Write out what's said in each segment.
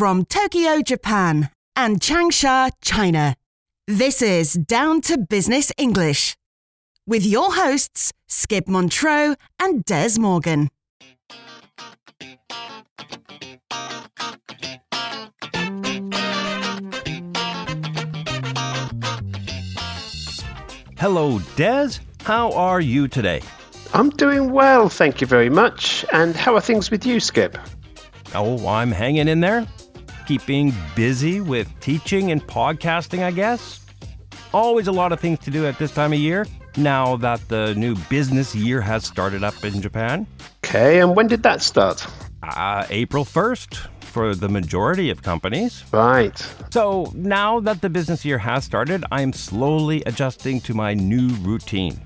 from Tokyo, Japan, and Changsha, China. This is Down to Business English with your hosts, Skip Montreux and Dez Morgan. Hello, Dez. How are you today? I'm doing well, thank you very much. And how are things with you, Skip? Oh, I'm hanging in there. Keeping busy with teaching and podcasting, I guess. Always a lot of things to do at this time of year, now that the new business year has started up in Japan. Okay, and when did that start? April 1st for the majority of companies. Right. So now that the business year has started, I'm slowly adjusting to my new routine,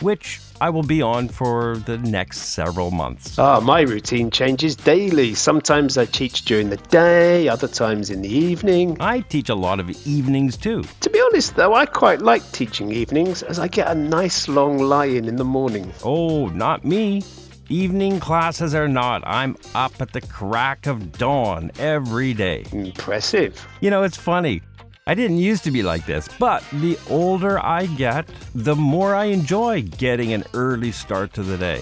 which I will be on for the next several months. My routine changes daily. Sometimes I teach during the day, other times in the evening. I teach a lot of evenings too. To be honest though, I quite like teaching evenings as I get a nice long lie-in in the morning. Oh, not me. Evening classes or not, I'm up at the crack of dawn every day. Impressive. You know, it's funny. I didn't used to be like this, but the older I get, the more I enjoy getting an early start to the day.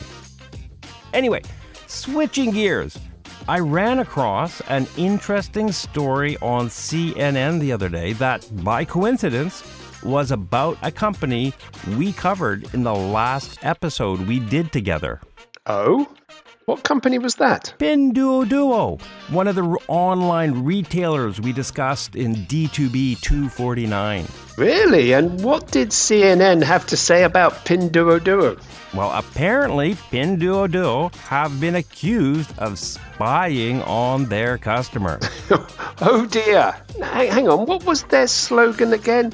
Anyway, switching gears, I ran across an interesting story on CNN the other day that, by coincidence, was about a company we covered in the last episode we did together. Oh? What company was that? Pinduoduo, one of the online retailers we discussed in D2B 249. Really? And what did CNN have to say about Pinduoduo? Well, apparently Pinduoduo have been accused of spying on their customers. Oh dear. Hang on, what was their slogan again?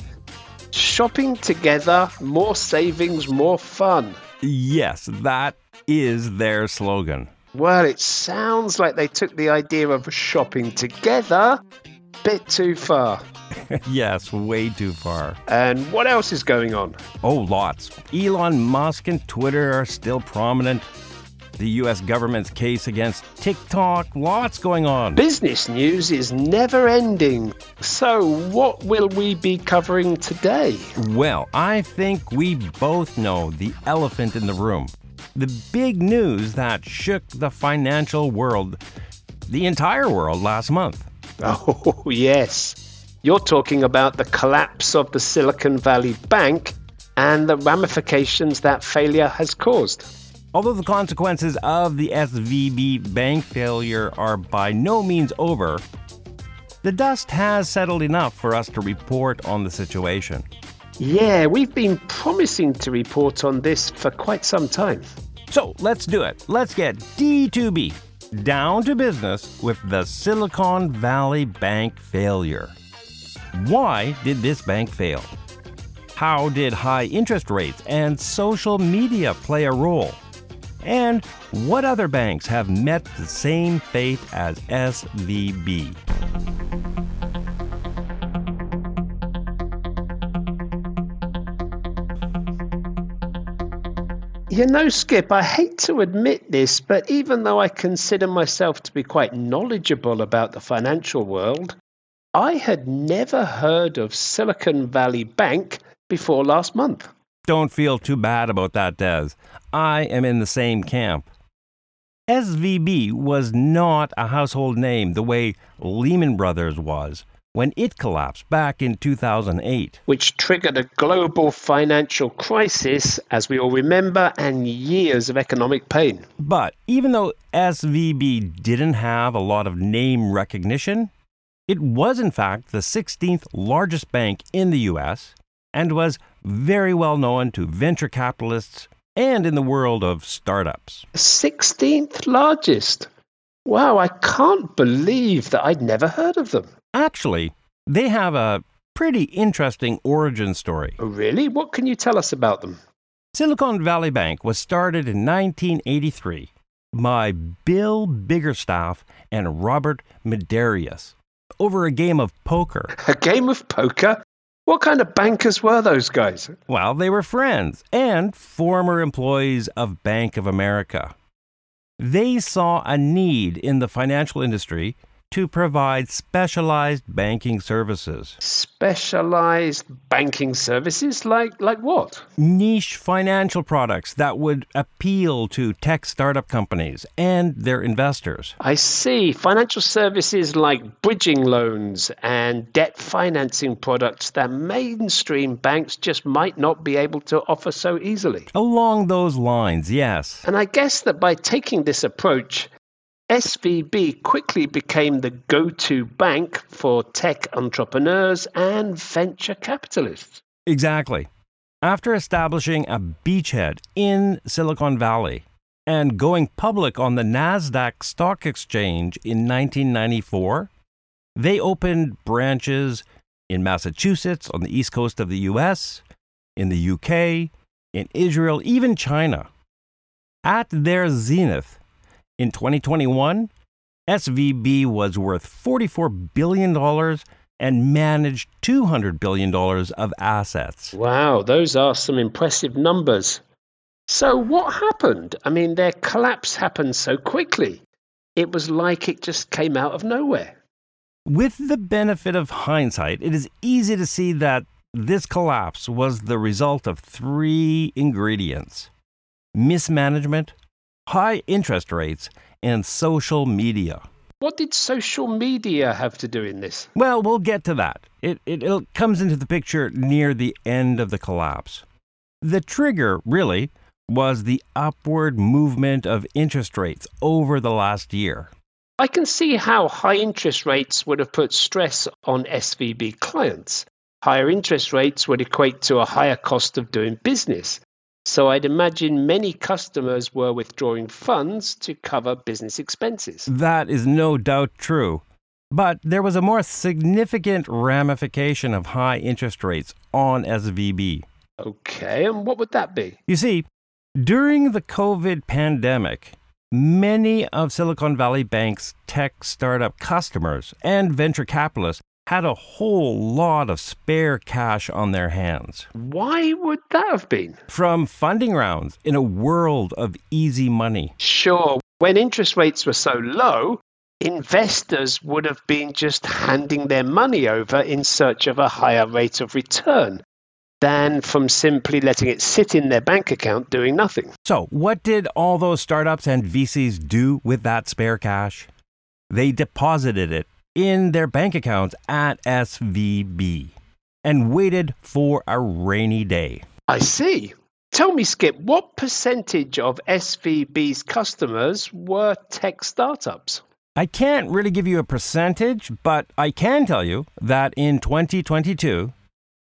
Shopping together, more savings, more fun. Yes, that is their slogan. Well, it sounds like they took the idea of shopping together a bit too far. Yes, way too far. And what else is going on? Oh, lots. Elon Musk and Twitter are still prominent. The U.S. government's case against TikTok, lots going on. Business news is never ending. So what will we be covering today? Well, I think we both know the elephant in the room. The big news that shook the financial world, the entire world, last month. Oh, yes. You're talking about the collapse of the Silicon Valley Bank and the ramifications that failure has caused. Although the consequences of the SVB bank failure are by no means over, the dust has settled enough for us to report on the situation. Yeah, we've been promising to report on this for quite some time. So let's do it. Let's get D2B, down to business, with the Silicon Valley Bank failure. Why did this bank fail? How did high interest rates and social media play a role? And what other banks have met the same fate as SVB? You know, Skip, I hate to admit this, but even though I consider myself to be quite knowledgeable about the financial world, I had never heard of Silicon Valley Bank before last month. Don't feel too bad about that, Dez. I am in the same camp. SVB was not a household name the way Lehman Brothers was when it collapsed back in 2008. Which triggered a global financial crisis, as we all remember, and years of economic pain. But even though SVB didn't have a lot of name recognition, it was in fact the 16th largest bank in the U.S., and was very well known to venture capitalists and in the world of startups. 16th largest. Wow, I can't believe that I'd never heard of them. Actually, they have a pretty interesting origin story. Oh, really? What can you tell us about them? Silicon Valley Bank was started in 1983 by Bill Biggerstaff and Robert Medarius over a game of poker. A game of poker? What kind of bankers were those guys? Well, they were friends and former employees of Bank of America. They saw a need in the financial industry to provide specialized banking services. Specialized banking services? Like what? Niche financial products that would appeal to tech startup companies and their investors. I see. Financial services like bridging loans and debt financing products that mainstream banks just might not be able to offer so easily. Along those lines, yes. And I guess that by taking this approach, SVB quickly became the go-to bank for tech entrepreneurs and venture capitalists. Exactly. After establishing a beachhead in Silicon Valley and going public on the NASDAQ stock exchange in 1994, they opened branches in Massachusetts, on the east coast of the U.S., in the U.K., in Israel, even China. At their zenith, in 2021, SVB was worth $44 billion and managed $200 billion of assets. Wow, those are some impressive numbers. So what happened? I mean, their collapse happened so quickly. It was like it just came out of nowhere. With the benefit of hindsight, it is easy to see that this collapse was the result of three ingredients: mismanagement, high interest rates, and social media. What did social media have to do in this? Well, we'll get to that. It comes into the picture near the end of the collapse. The trigger, really, was the upward movement of interest rates over the last year. I can see how high interest rates would have put stress on SVB clients. Higher interest rates would equate to a higher cost of doing business. So I'd imagine many customers were withdrawing funds to cover business expenses. That is no doubt true. But there was a more significant ramification of high interest rates on SVB. Okay, and what would that be? You see, during the COVID pandemic, many of Silicon Valley Bank's tech startup customers and venture capitalists had a whole lot of spare cash on their hands. Why would that have been? From funding rounds in a world of easy money. Sure, when interest rates were so low, investors would have been just handing their money over in search of a higher rate of return than from simply letting it sit in their bank account doing nothing. So what did all those startups and VCs do with that spare cash? They deposited it in their bank accounts at SVB and waited for a rainy day. I see. Tell me, Skip, what percentage of SVB's customers were tech startups? I can't really give you a percentage, but I can tell you that in 2022,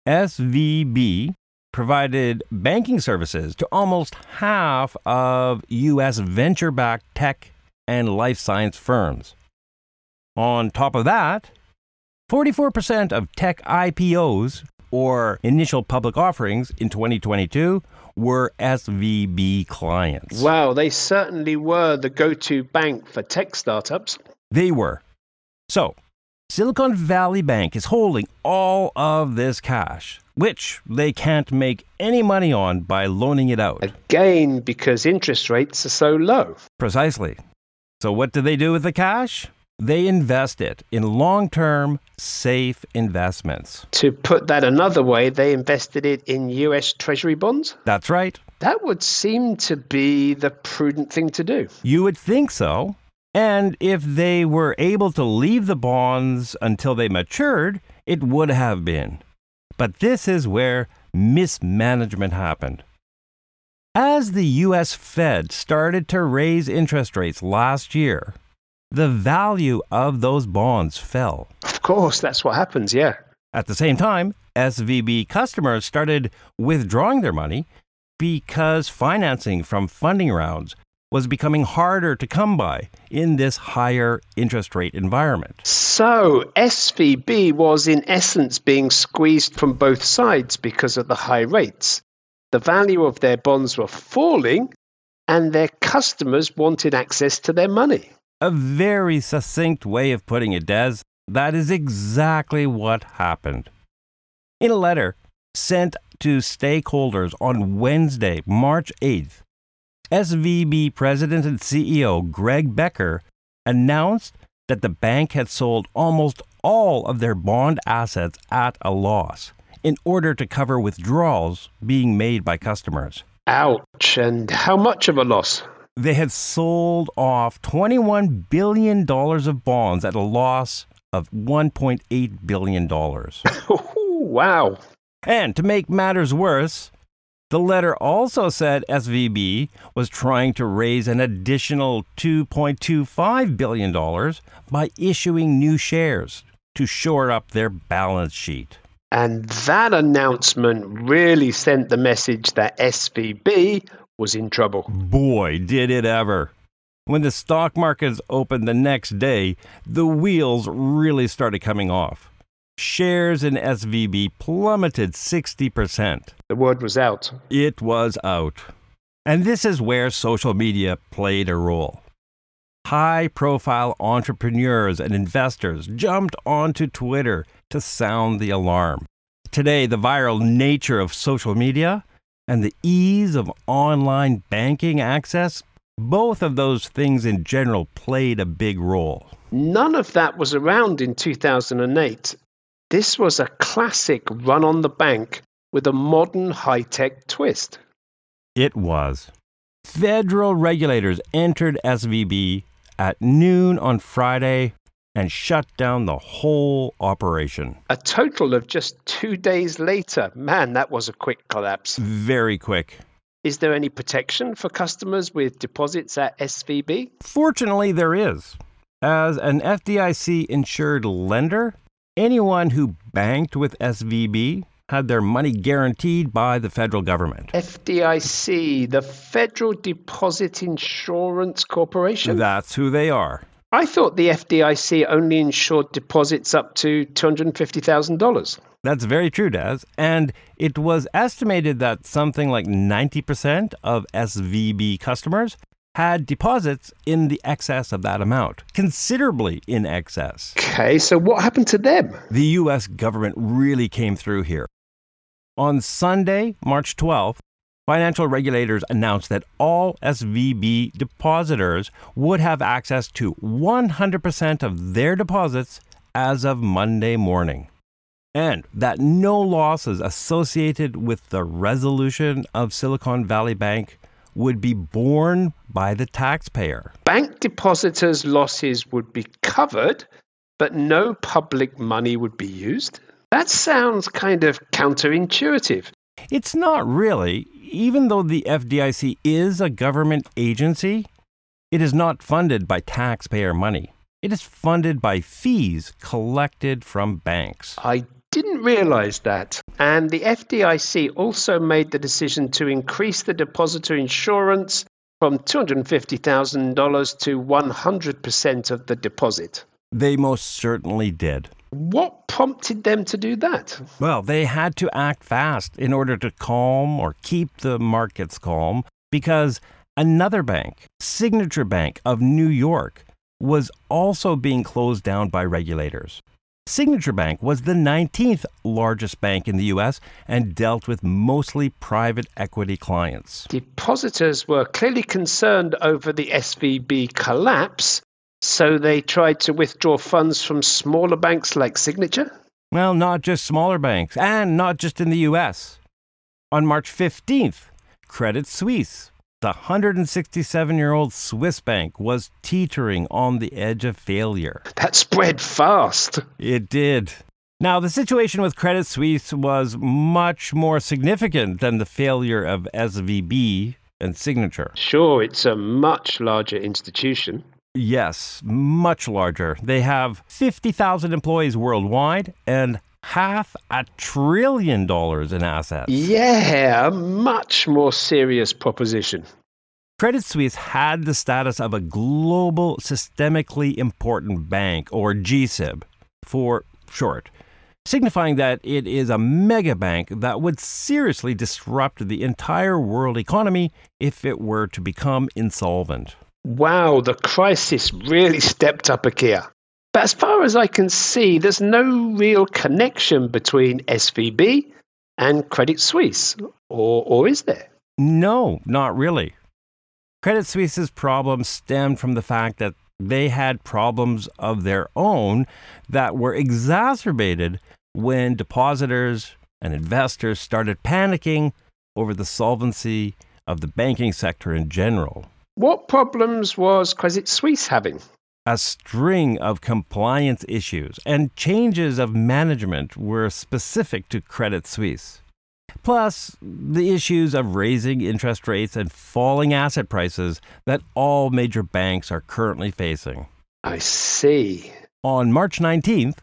SVB provided banking services to almost half of U.S. venture-backed tech and life science firms. On top of that, 44% of tech IPOs, or initial public offerings, in 2022 were SVB clients. Wow, they certainly were the go-to bank for tech startups. They were. So, Silicon Valley Bank is holding all of this cash, which they can't make any money on by loaning it out. Again, because interest rates are so low. Precisely. So what do they do with the cash? They invest it in long-term, safe investments. To put that another way, they invested it in U.S. Treasury bonds? That's right. That would seem to be the prudent thing to do. You would think so. And if they were able to leave the bonds until they matured, it would have been. But this is where mismanagement happened. As the U.S. Fed started to raise interest rates last year, the value of those bonds fell. Of course, that's what happens, yeah. At the same time, SVB customers started withdrawing their money because financing from funding rounds was becoming harder to come by in this higher interest rate environment. So SVB was in essence being squeezed from both sides because of the high rates. The value of their bonds were falling and their customers wanted access to their money. A very succinct way of putting it, Des. That is exactly what happened. In a letter sent to stakeholders on Wednesday, March 8th, SVB President and CEO Greg Becker announced that the bank had sold almost all of their bond assets at a loss in order to cover withdrawals being made by customers. Ouch. And how much of a loss? They had sold off $21 billion of bonds at a loss of $1.8 billion. Wow. And to make matters worse, the letter also said SVB was trying to raise an additional $2.25 billion by issuing new shares to shore up their balance sheet. And that announcement really sent the message that SVB was in trouble. Boy, did it ever. When the stock markets opened the next day, the wheels really started coming off. Shares in SVB plummeted 60%. The word was out. It was out. And this is where social media played a role. High-profile entrepreneurs and investors jumped onto Twitter to sound the alarm. Today, the viral nature of social media and the ease of online banking access, both of those things in general played a big role. None of that was around in 2008. This was a classic run on the bank with a modern high-tech twist. It was. Federal regulators entered SVB at noon on Friday and shut down the whole operation. A total of just 2 days later. Man, that was a quick collapse. Very quick. Is there any protection for customers with deposits at SVB? Fortunately, there is. As an FDIC-insured lender, anyone who banked with SVB had their money guaranteed by the federal government. FDIC, the Federal Deposit Insurance Corporation? That's who they are. I thought the FDIC only insured deposits up to $250,000. That's very true, Dez. And it was estimated that something like 90% of SVB customers had deposits in the excess of that amount, considerably in excess. Okay, so what happened to them? The U.S. government really came through here. On Sunday, March 12th, financial regulators announced that all SVB depositors would have access to 100% of their deposits as of Monday morning, and that no losses associated with the resolution of Silicon Valley Bank would be borne by the taxpayer. Bank depositors' losses would be covered, but no public money would be used? That sounds kind of counterintuitive. It's not really. Even though the FDIC is a government agency, it is not funded by taxpayer money. It is funded by fees collected from banks. I didn't realize that. And the FDIC also made the decision to increase the depositor insurance from $250,000 to 100% of the deposit. They most certainly did. What prompted them to do that? Well, they had to act fast in order to calm or keep the markets calm because another bank, Signature Bank of New York, was also being closed down by regulators. Signature Bank was the 19th largest bank in the U.S. and dealt with mostly private equity clients. Depositors were clearly concerned over the SVB collapse, so they tried to withdraw funds from smaller banks like Signature? Well, not just smaller banks, and not just in the U.S. On March 15th, Credit Suisse, the 167-year-old Swiss bank, was teetering on the edge of failure. That spread fast. It did. Now, the situation with Credit Suisse was much more significant than the failure of SVB and Signature. Sure, it's a much larger institution. Yes, much larger. They have 50,000 employees worldwide and $500 billion in assets. Yeah, a much more serious proposition. Credit Suisse had the status of a global systemically important bank, or GSIB, for short, signifying that it is a mega bank that would seriously disrupt the entire world economy if it were to become insolvent. Wow, the crisis really stepped up a gear. But as far as I can see, there's no real connection between SVB and Credit Suisse, or is there? No, not really. Credit Suisse's problems stemmed from the fact that They had problems of their own that were exacerbated when depositors and investors started panicking over the solvency of the banking sector in general. What problems was Credit Suisse having? A string of compliance issues and changes of management were specific to Credit Suisse. Plus, the issues of raising interest rates and falling asset prices that all major banks are currently facing. I see. On March 19th,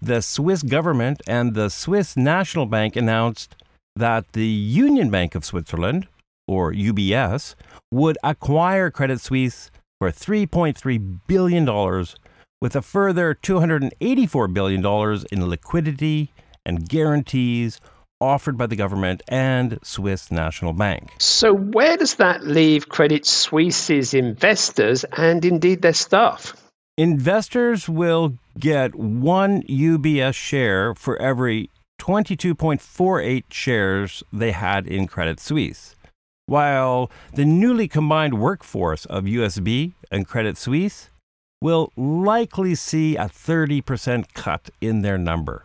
the Swiss government and the Swiss National Bank announced that the Union Bank of Switzerland, or UBS, would acquire Credit Suisse for $3.3 billion, with a further $284 billion in liquidity and guarantees offered by the government and Swiss National Bank. So where does that leave Credit Suisse's investors and indeed their staff? Investors will get one UBS share for every 22.48 shares they had in Credit Suisse, while the newly combined workforce of USB and Credit Suisse will likely see a 30% cut in their number.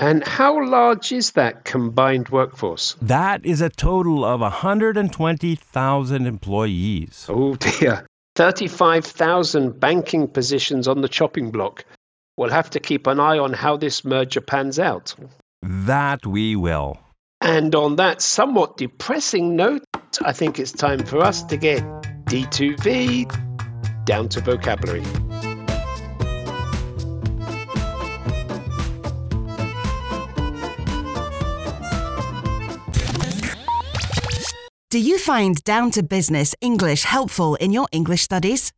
And how large is that combined workforce? That is a total of 120,000 employees. Oh dear. 35,000 banking positions on the chopping block. We'll have to keep an eye on how this merger pans out. That we will. And on that somewhat depressing note, I think it's time for us to get D2V down to vocabulary. Do you find Down to Business English helpful in your English studies?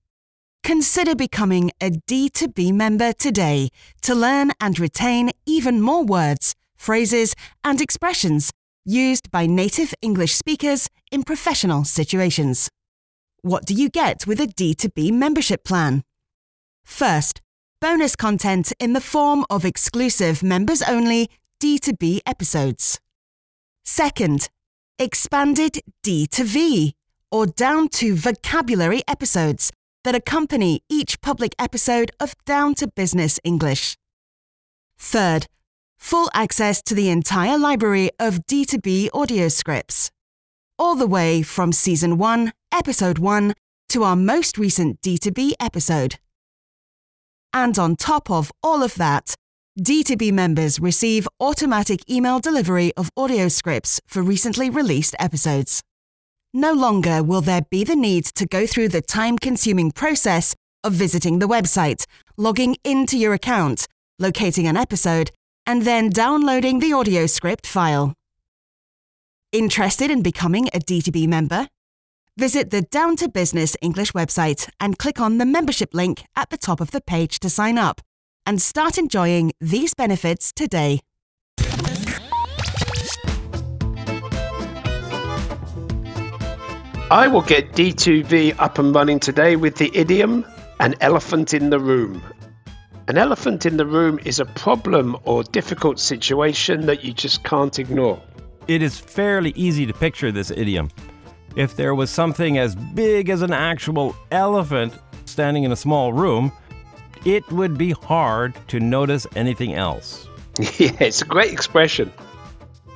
Consider becoming a D2B member today to learn and retain even more words, phrases, and expressions used by native English speakers in professional situations. What do you get with a D2B membership plan? First, bonus content in the form of exclusive members-only D2B episodes. Second, expanded D2V, or Down to vocabulary episodes that accompany each public episode of Down to Business English. Third, full access to the entire library of D2B audio scripts, all the way from Season 1, Episode 1, to our most recent D2B episode. And on top of all of that, D2B members receive automatic email delivery of audio scripts for recently released episodes. No longer will there be the need to go through the time-consuming process of visiting the website, logging into your account, locating an episode, and then downloading the audio script file. Interested in becoming a D2B member? Visit the Down to Business English website and click on the membership link at the top of the page to sign up and start enjoying these benefits today. I will get D2V up and running today with the idiom, an elephant in the room. An elephant in the room is a problem or difficult situation that you just can't ignore. It is fairly easy to picture this idiom. If there was something as big as an actual elephant standing in a small room, it would be hard to notice anything else. Yeah, it's a great expression.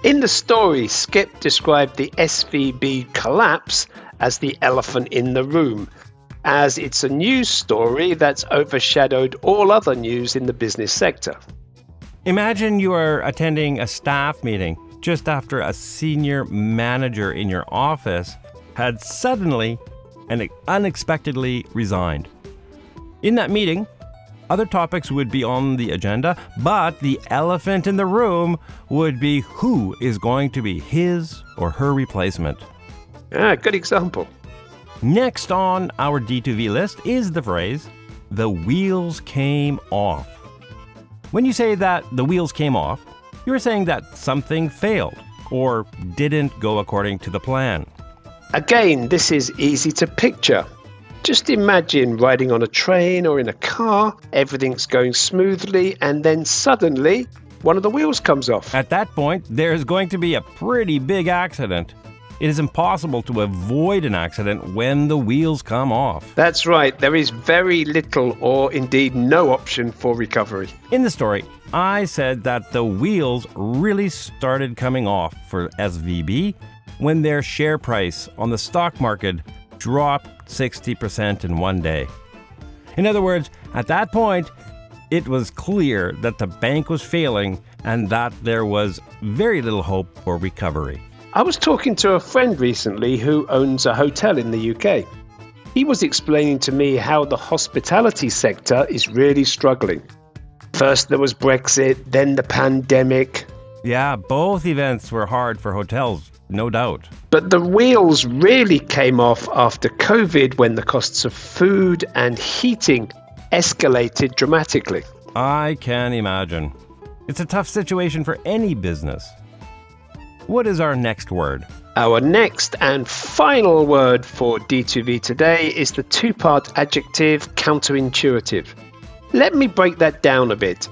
In the story, Skip described the SVB collapse as the elephant in the room, as it's a news story that's overshadowed all other news in the business sector. Imagine you are attending a staff meeting just after a senior manager in your office had suddenly and unexpectedly resigned. In that meeting, other topics would be on the agenda, but the elephant in the room would be who is going to be his or her replacement. Ah, good example. Next on our D2V list is the phrase, the wheels came off. When you say that the wheels came off, you're saying that something failed or didn't go according to the plan. Again, this is easy to picture. Just imagine riding on a train or in a car, everything's going smoothly, and then suddenly one of the wheels comes off. At that point, there's going to be a pretty big accident. It is impossible to avoid an accident when the wheels come off. That's right. There is very little or indeed no option for recovery. In the story, I said that the wheels really started coming off for SVB when their share price on the stock market dropped 60% in one day. In other words, at that point, it was clear that the bank was failing and that there was very little hope for recovery. I was talking to a friend recently who owns a hotel in the UK. He was explaining to me how the hospitality sector is really struggling. First there was Brexit, then the pandemic. Yeah, both events were hard for hotels, no doubt. But the wheels really came off after COVID when the costs of food and heating escalated dramatically. I can imagine. It's a tough situation for any business. What is our next word? Our next and final word for D2V today is the two-part adjective counterintuitive. Let me break that down a bit.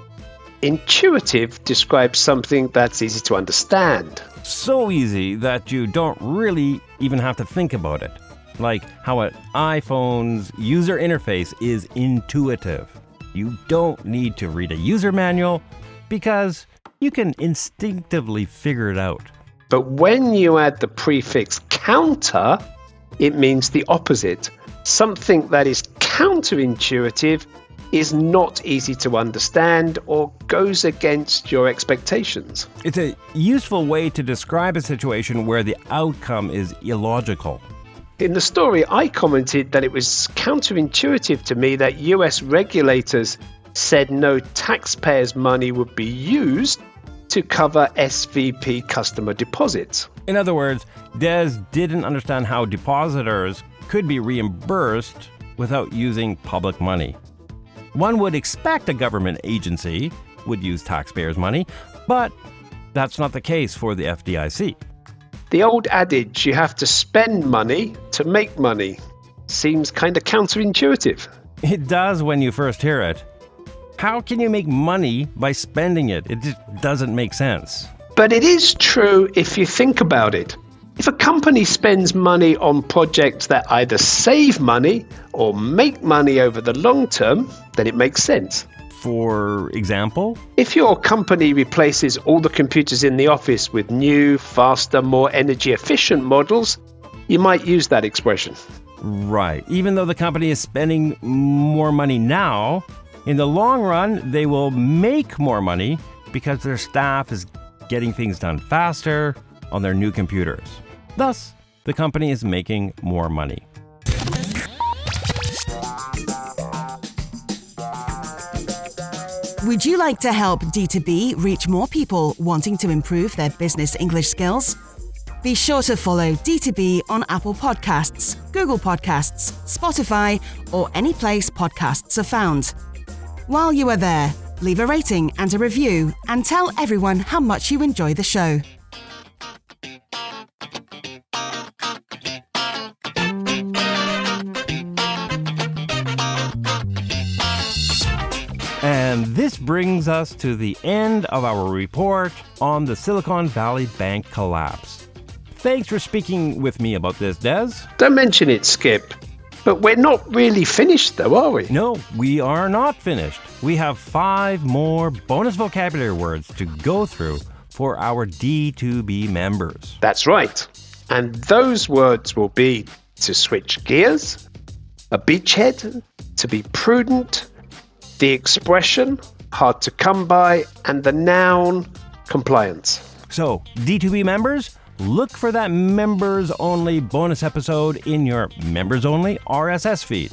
Intuitive describes something that's easy to understand. So easy that you don't really even have to think about it. Like how an iPhone's user interface is intuitive. You don't need to read a user manual because you can instinctively figure it out. But when you add the prefix counter, it means the opposite. Something that is counterintuitive is not easy to understand or goes against your expectations. It's a useful way to describe a situation where the outcome is illogical. In the story, I commented that it was counterintuitive to me that US regulators said no taxpayers' money would be used to cover SVP customer deposits. In other words, Dez didn't understand how depositors could be reimbursed without using public money. One would expect a government agency would use taxpayers' money, but that's not the case for the FDIC. The old adage, you have to spend money to make money, seems kind of counterintuitive. It does when you first hear it. How can you make money by spending it? It just doesn't make sense. But it is true if you think about it. If a company spends money on projects that either save money or make money over the long term, then it makes sense. For example? If your company replaces all the computers in the office with new, faster, more energy-efficient models, you might use that expression. Right. Even though the company is spending more money now, in the long run, they will make more money because their staff is getting things done faster on their new computers. Thus, the company is making more money. Would you like to help D2B reach more people wanting to improve their business English skills? Be sure to follow D2B on Apple Podcasts, Google Podcasts, Spotify, or any place podcasts are found. While you are there, leave a rating and a review and tell everyone how much you enjoy the show. And this brings us to the end of our report on the Silicon Valley Bank collapse. Thanks for speaking with me about this, Dez. Don't mention it, Skip. But we're not really finished, though, are we? No, we are not finished. We have 5 more bonus vocabulary words to go through for our D2B members. That's right. And those words will be to switch gears, a beachhead, to be prudent, the expression, hard to come by, and the noun, compliance. So, D2B members, look for that members-only bonus episode in your members-only RSS feed.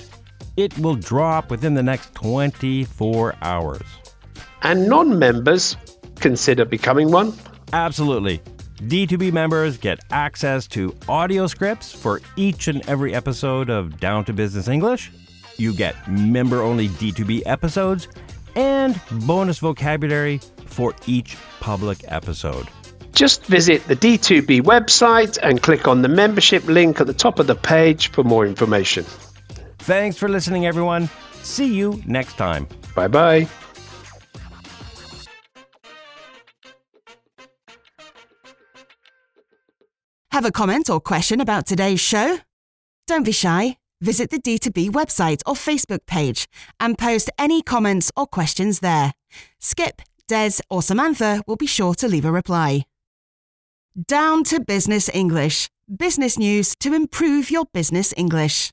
It will drop within the next 24 hours. And non-members, consider becoming one? Absolutely. D2B members get access to audio scripts for each and every episode of Down to Business English. You get member-only D2B episodes and bonus vocabulary for each public episode. Just visit the D2B website and click on the membership link at the top of the page for more information. Thanks for listening, everyone. See you next time. Bye-bye. Have a comment or question about today's show? Don't be shy. Visit the D2B website or Facebook page and post any comments or questions there. Skip, Des, or Samantha will be sure to leave a reply. Down to Business English. Business news to improve your business English.